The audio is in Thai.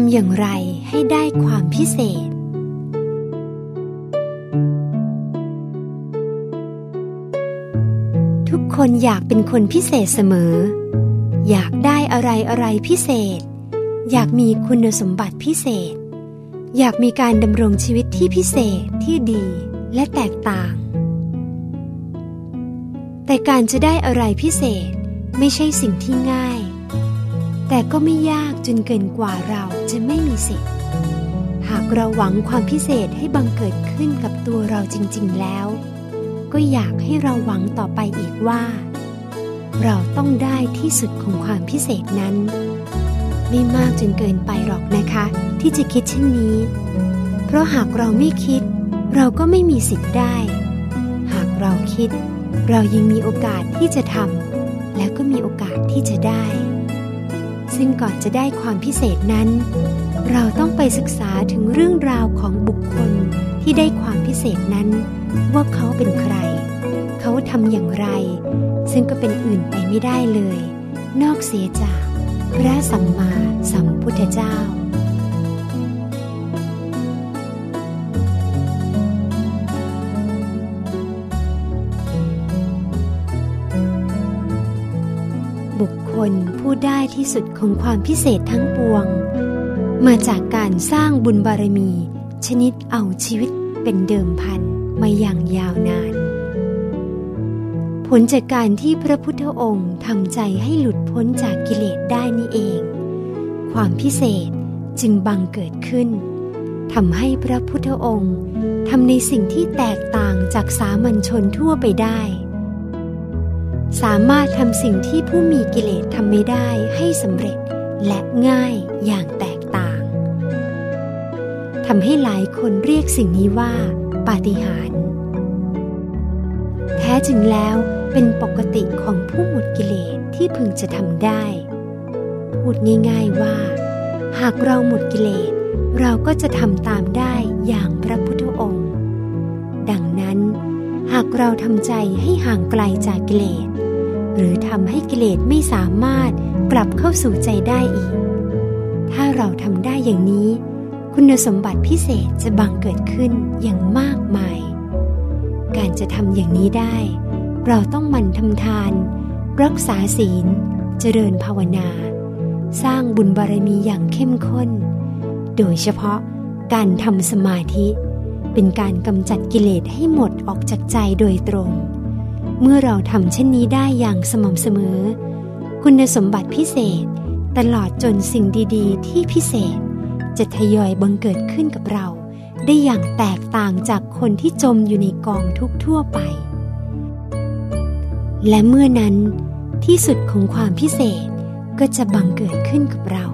ทำอย่างไรให้ได้ความพิเศษทุกคนอยากเป็นคนพิเศษเสมออยากได้อะไรพิเศษอยากมีคุณสมบัติพิเศษอยากมีการดำรงชีวิตที่พิเศษที่ดีและแตกต่างแต่การจะได้อะไรพิเศษไม่ใช่สิ่งที่ง่ายแต่ก็ไม่ยากจนเกินกว่าเราจะไม่มีสิทธิ์หากเราหวังความพิเศษให้บังเกิดขึ้นกับตัวเราจริงๆแล้วก็อยากให้เราหวังต่อไปอีกว่าเราต้องได้ที่สุดของความพิเศษนั้นไม่มากจนเกินไปหรอกนะคะที่จะคิดเช่นนี้เพราะหากเราไม่คิดเราก็ไม่มีสิทธิ์ได้หากเราคิดเรายังมีโอกาสที่จะทำและก็มีโอกาสที่จะได้ซึ่งก่อนจะได้ความพิเศษนั้นเราต้องไปศึกษาถึงเรื่องราวของบุคคลที่ได้ความพิเศษนั้นว่าเขาเป็นใครเขาทำอย่างไรซึ่งก็เป็นอื่นไปไม่ได้เลยนอกเสียจากพระสัมมาสัมพุทธเจ้าบุคคลผู้ได้ที่สุดของความพิเศษทั้งปวงมาจากการสร้างบุญบารมีชนิดเอาชีวิตเป็นเดิมพันมาอย่างยาวนานผลจากการที่พระพุทธองค์ทำใจให้หลุดพ้นจากกิเลสได้นี่เองความพิเศษจึงบังเกิดขึ้นทำให้พระพุทธองค์ทำในสิ่งที่แตกต่างจากสามัญชนทั่วไปได้สามารถทำสิ่งที่ผู้มีกิเลสทำไม่ได้ให้สำเร็จและง่ายอย่างแตกต่างทำให้หลายคนเรียกสิ่งนี้ว่าปาฏิหาริย์แท้จริงแล้วเป็นปกติของผู้หมดกิเลสที่พึงจะทำได้พูดง่ายๆว่าหากเราหมดกิเลสเราก็จะทำตามได้อย่างพระพุทธองค์ดังนั้นหากเราทำใจให้ห่างไกลจากกิเลสหรือทำให้กิเลสไม่สามารถกลับเข้าสู่ใจได้อีกถ้าเราทำได้อย่างนี้คุณสมบัติพิเศษจะบังเกิดขึ้นอย่างมากมายการจะทำอย่างนี้ได้เราต้องหมั่นทำทานรักษาศีลเจริญภาวนาสร้างบุญบารมีอย่างเข้มข้นโดยเฉพาะการทำสมาธิเป็นการกำจัดกิเลสให้หมดออกจากใจโดยตรงเมื่อเราทำเช่นนี้ได้อย่างสม่ำเสมอคุณสมบัติพิเศษตลอดจนสิ่งดีๆที่พิเศษจะทยอยบังเกิดขึ้นกับเราได้อย่างแตกต่างจากคนที่จมอยู่ในกองทุกข์ทั่วไปและเมื่อนั้นที่สุดของความพิเศษก็จะบังเกิดขึ้นกับเรา